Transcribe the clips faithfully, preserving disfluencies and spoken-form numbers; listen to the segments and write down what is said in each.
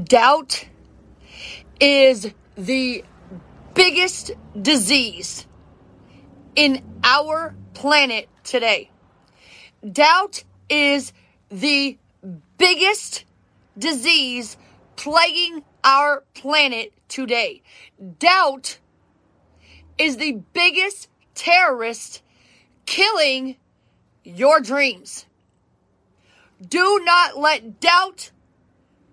Doubt is the biggest disease in our planet today. Doubt is the biggest disease plaguing our planet today. Doubt is the biggest terrorist killing your dreams. Do not let doubt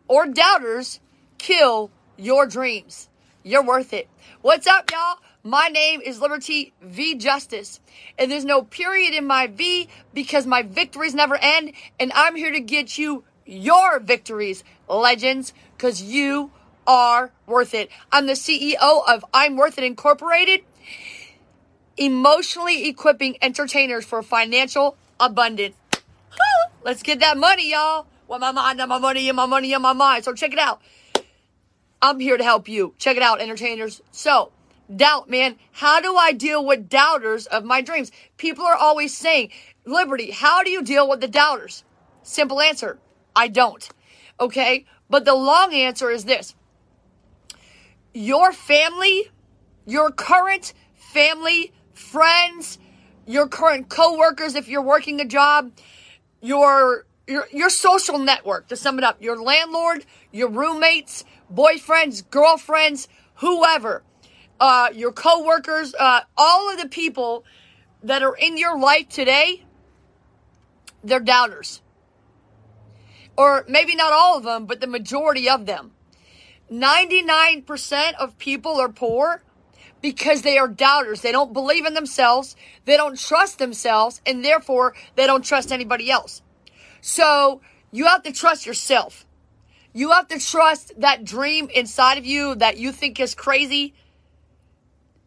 or doubters kill your dreams. You're worth it. What's up, y'all? My name is Liberty V Justice, and there's no period in my V because my victories never end, and I'm here to get you your victories, legends, because you are worth it. I'm the C E O of I'm Worth It Incorporated, emotionally equipping entertainers for financial abundance. Let's get that money, y'all. Well, my mind, my money, and my money, and my mind. So check it out. I'm here to help you. Check it out, entertainers. So, doubt, man. How do I deal with doubters of my dreams? People are always saying, Liberty, how do you deal with the doubters? Simple answer. I don't. Okay. But the long answer is this. Your family, your current family, friends, your current coworkers, if you're working a job, your, your, your social network, to sum it up, your landlord, your roommates, boyfriends, girlfriends, whoever, Uh, your coworkers, uh, all of the people that are in your life today, they're doubters. Or maybe not all of them, but the majority of them. ninety-nine percent of people are poor because they are doubters. They don't believe in themselves. They don't trust themselves, and therefore they don't trust anybody else. So you have to trust yourself. You have to trust that dream inside of you that you think is crazy.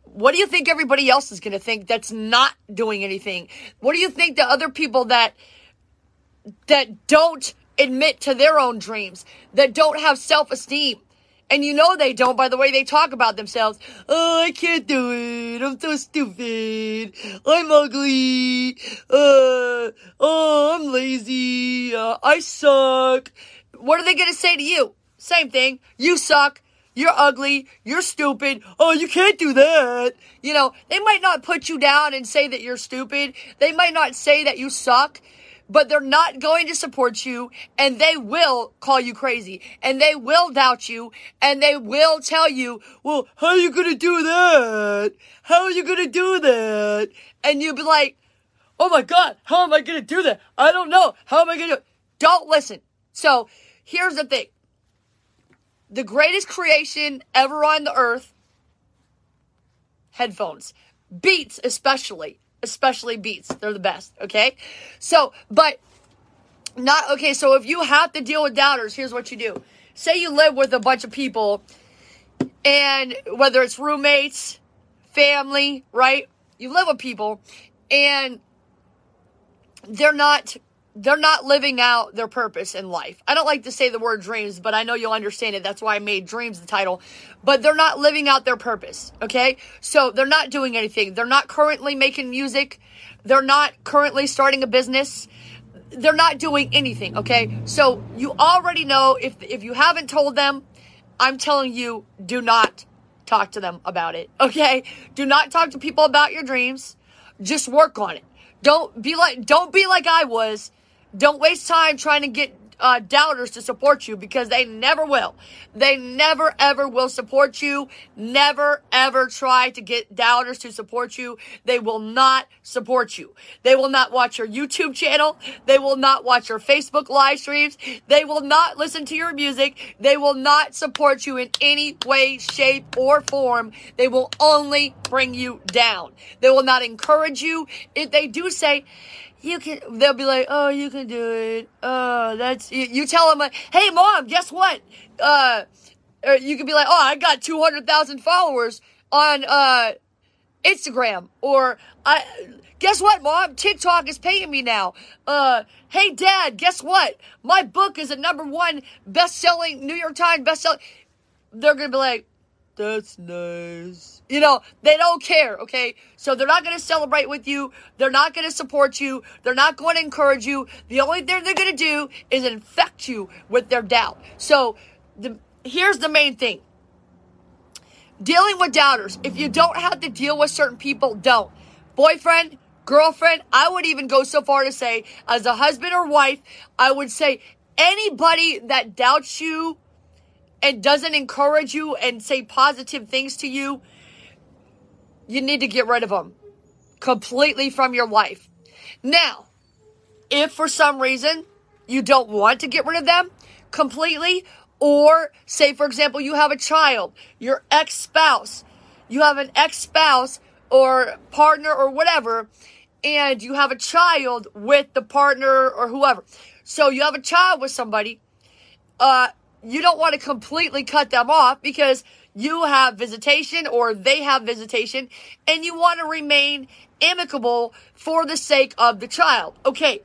What do you think everybody else is going to think that's not doing anything? What do you think the other people that that don't admit to their own dreams, that don't have self-esteem? And you know they don't by the way they talk about themselves. Oh, I can't do it. I'm so stupid. I'm ugly. Uh, oh, I'm lazy. Uh, I suck. What are they going to say to you? Same thing. You suck. You're ugly. You're stupid. Oh, you can't do that. You know, they might not put you down and say that you're stupid. They might not say that you suck, but they're not going to support you, and they will call you crazy, and they will doubt you, and they will tell you, well, how are you going to do that? How are you going to do that? And you'll be like, oh my God, how am I going to do that? I don't know. How am I going to do it? Don't listen. So here's the thing. The greatest creation ever on the earth, headphones, Beats especially, especially Beats. They're the best, okay? So, but not, okay, so if you have to deal with doubters, here's what you do. Say you live with a bunch of people, and whether it's roommates, family, right? You live with people, and they're not... They're not living out their purpose in life. I don't like to say the word dreams, but I know you'll understand it. That's why I made dreams the title. But they're not living out their purpose, okay? So they're not doing anything. They're not currently making music. They're not currently starting a business. They're not doing anything, okay? So you already know, if if you haven't told them, I'm telling you, do not talk to them about it, okay? Do not talk to people about your dreams. Just work on it. Don't be like, don't be like I was. Don't waste time trying to get uh, doubters to support you, because they never will. They never, ever will support you. Never, ever try to get doubters to support you. They will not support you. They will not watch your YouTube channel. They will not watch your Facebook live streams. They will not listen to your music. They will not support you in any way, shape, or form. They will only bring you down. They will not encourage you. If they do say, you can, they'll be like, oh, you can do it. Oh, that's, you, you tell them, like, hey, mom, guess what? Uh, or you can be like, oh, I got two hundred thousand followers on, uh, Instagram. Or, I, guess what, mom? TikTok is paying me now. Uh, hey, dad, guess what? My book is a number one best-selling, New York Times bestseller. They're going to be like, that's nice. You know, they don't care, okay? So they're not going to celebrate with you. They're not going to support you. They're not going to encourage you. The only thing they're going to do is infect you with their doubt. So the, here's the main thing. Dealing with doubters. If you don't have to deal with certain people, don't. Boyfriend, girlfriend, I would even go so far to say, as a husband or wife, I would say anybody that doubts you and doesn't encourage you and say positive things to you, you need to get rid of them completely from your life. Now, if for some reason you don't want to get rid of them completely, or say, for example, you have a child, your ex-spouse, you have an ex-spouse or partner or whatever, and you have a child with the partner or whoever. So you have a child with somebody. Uh, you don't want to completely cut them off because you have visitation or they have visitation, and you want to remain amicable for the sake of the child. Okay,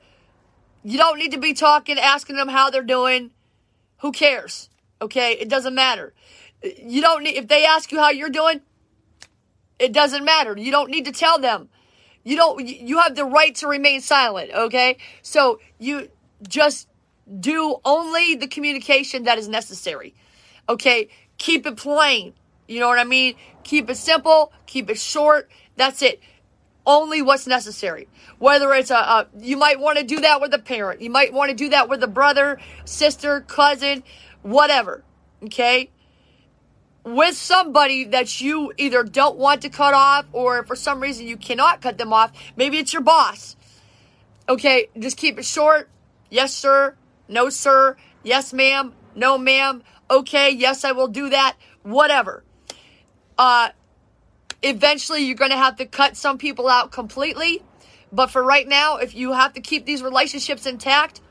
you don't need to be talking, asking them how they're doing. Who cares? Okay, it doesn't matter. You don't need, if they ask you how you're doing, it doesn't matter. You don't need to tell them. You don't, you have the right to remain silent, okay? So you just do only the communication that is necessary. Okay? Keep it plain. You know what I mean? Keep it simple, keep it short. That's it. Only what's necessary. Whether it's a, a you might want to do that with a parent. You might want to do that with a brother, sister, cousin, whatever. Okay? With somebody that you either don't want to cut off or for some reason you cannot cut them off. Maybe it's your boss. Okay, just keep it short. Yes, sir. No, sir. Yes, ma'am. No, ma'am. Okay, yes, I will do that. Whatever. Uh... Eventually, you're going to have to cut some people out completely. But for right now, if you have to keep these relationships intact,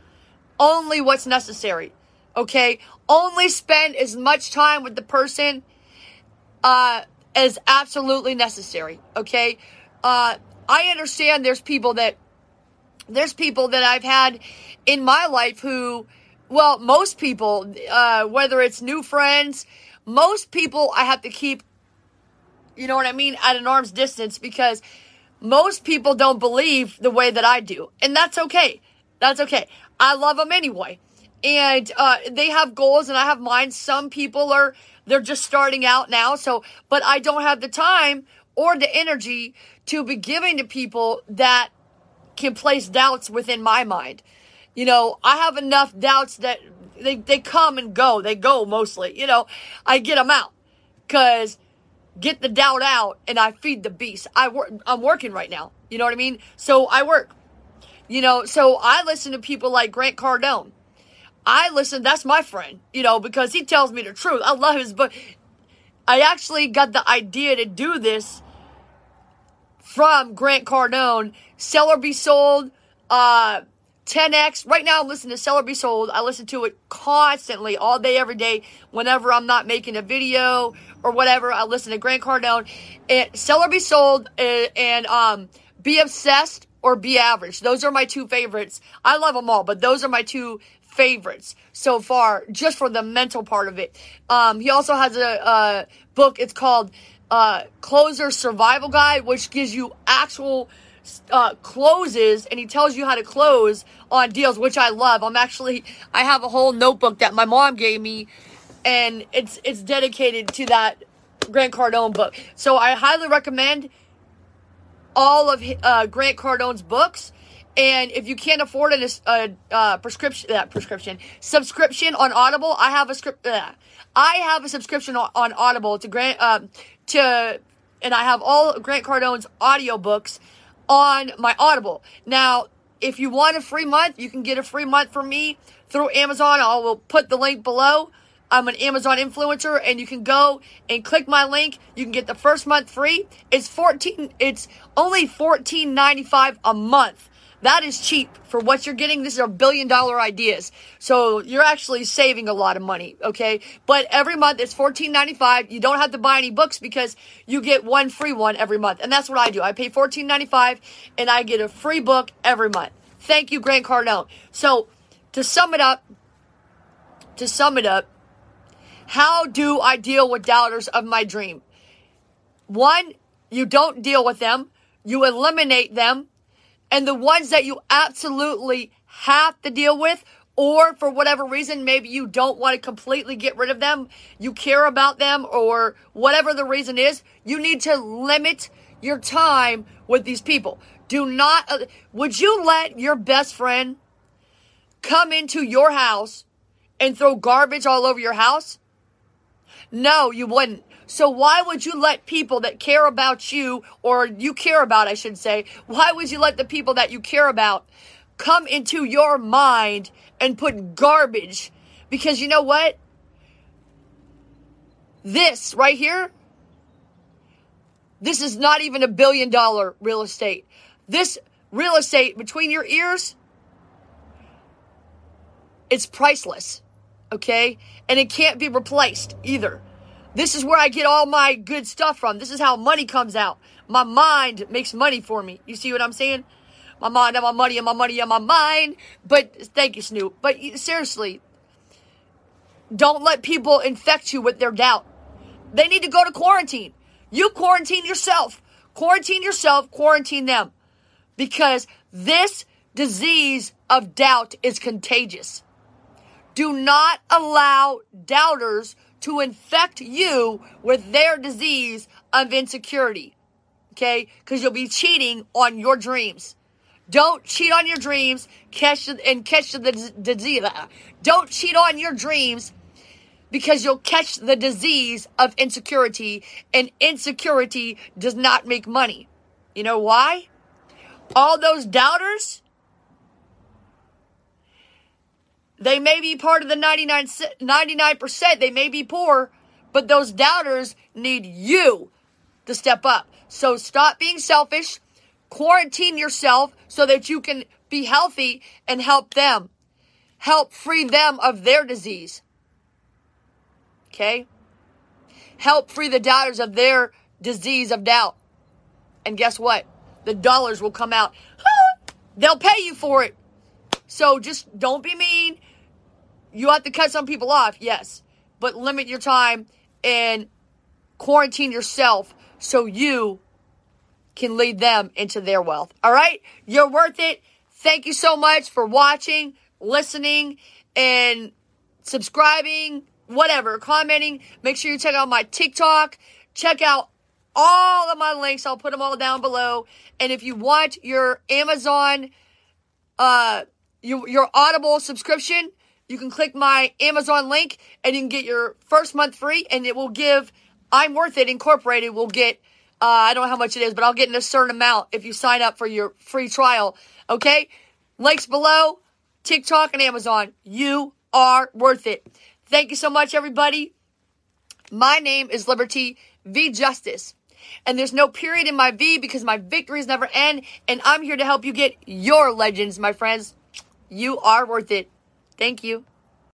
only what's necessary. Okay? Only spend as much time with the person uh, as absolutely necessary. Okay? Uh, I understand there's people that, there's people that I've had in my life who, well, most people, uh, whether it's new friends, most people I have to keep, you know what I mean, at an arm's distance, because most people don't believe the way that I do. And that's okay. That's okay. I love them anyway. And uh, they have goals and I have mine. Some people are, they're just starting out now. So, but I don't have the time or the energy to be giving to people that can place doubts within my mind. You know, I have enough doubts that they, they come and go. They go mostly, you know, I get them out because get the doubt out, and I feed the beast. I work, I'm working right now. You know what I mean? So I work, you know, so I listen to people like Grant Cardone. I listen, that's my friend, you know, because he tells me the truth. I love his book. I actually got the idea to do this from Grant Cardone, Sell or Be Sold, uh, ten X. Right now, I'm listening to Sell or Be Sold. I listen to it constantly, all day, every day. Whenever I'm not making a video or whatever, I listen to Grant Cardone. And Sell or Be Sold and, and um, Be Obsessed or Be Average. Those are my two favorites. I love them all, but those are my two favorites so far, just for the mental part of it. Um, he also has a uh, book. It's called uh, Closer Survival Guide, which gives you actual Uh, closes, and he tells you how to close on deals, which I love. I'm actually, I have a whole notebook that my mom gave me, and it's it's dedicated to that Grant Cardone book. So I highly recommend all of uh, Grant Cardone's books. And if you can't afford a uh, uh, prescription, that uh, prescription subscription on Audible, I have a script. Uh, I have a subscription on, on Audible to Grant uh, to, and I have all Grant Cardone's audiobooks on my Audible. Now, if you want a free month, you can get a free month from me through Amazon. I will put the link below. I'm an Amazon influencer, and you can go and click my link. You can get the first month free. It's fourteen. It's only fourteen ninety-five a month. That is cheap for what you're getting. This is a billion dollar ideas. So you're actually saving a lot of money, okay? But every month it's fourteen ninety-five. You don't have to buy any books because you get one free one every month. And that's what I do. I pay fourteen ninety-five and I get a free book every month. Thank you, Grant Cardone. So to sum it up, to sum it up, how do I deal with doubters of my dream? One, you don't deal with them. You eliminate them. And the ones that you absolutely have to deal with or for whatever reason, maybe you don't want to completely get rid of them. You care about them, or whatever the reason is, you need to limit your time with these people. Do not, uh, would you let your best friend come into your house and throw garbage all over your house? No, you wouldn't. So why would you let people that care about you, or you care about, I should say, why would you let the people that you care about come into your mind and put garbage? Because you know what? This right here, this is not even a billion dollar real estate. This real estate between your ears, it's priceless, okay? And it can't be replaced either. This is where I get all my good stuff from. This is how money comes out. My mind makes money for me. You see what I'm saying? My mind and my money and my money and my mind. But thank you, Snoop. But seriously, don't let people infect you with their doubt. They need to go to quarantine. You quarantine yourself. Quarantine yourself. Quarantine them. Because this disease of doubt is contagious. Do not allow doubters to infect you with their disease of insecurity. Okay? Because you'll be cheating on your dreams. Don't cheat on your dreams. Catch and catch the disease. Don't cheat on your dreams, because you'll catch the disease of insecurity. And insecurity does not make money. You know why? All those doubters, they may be part of the ninety-nine, ninety-nine percent. They may be poor, but those doubters need you to step up. So stop being selfish. Quarantine yourself so that you can be healthy and help them. Help free them of their disease. Okay? Help free the doubters of their disease of doubt. And guess what? The dollars will come out. They'll pay you for it. So just don't be mean. You have to cut some people off, yes. But limit your time and quarantine yourself so you can lead them into their wealth. All right? You're worth it. Thank you so much for watching, listening, and subscribing, whatever, commenting. Make sure you check out my TikTok. Check out all of my links. I'll put them all down below. And if you want your Amazon, uh, your, your Audible subscription, you can click my Amazon link and you can get your first month free, and it will give, I'm Worth It Incorporated will get, Uh, I don't know how much it is, but I'll get in a certain amount if you sign up for your free trial. Okay? Links below, TikTok and Amazon. You are worth it. Thank you so much, everybody. My name is Liberty V Justice. And there's no period in my V because my victories never end. And I'm here to help you get your legends, my friends. You are worth it. Thank you.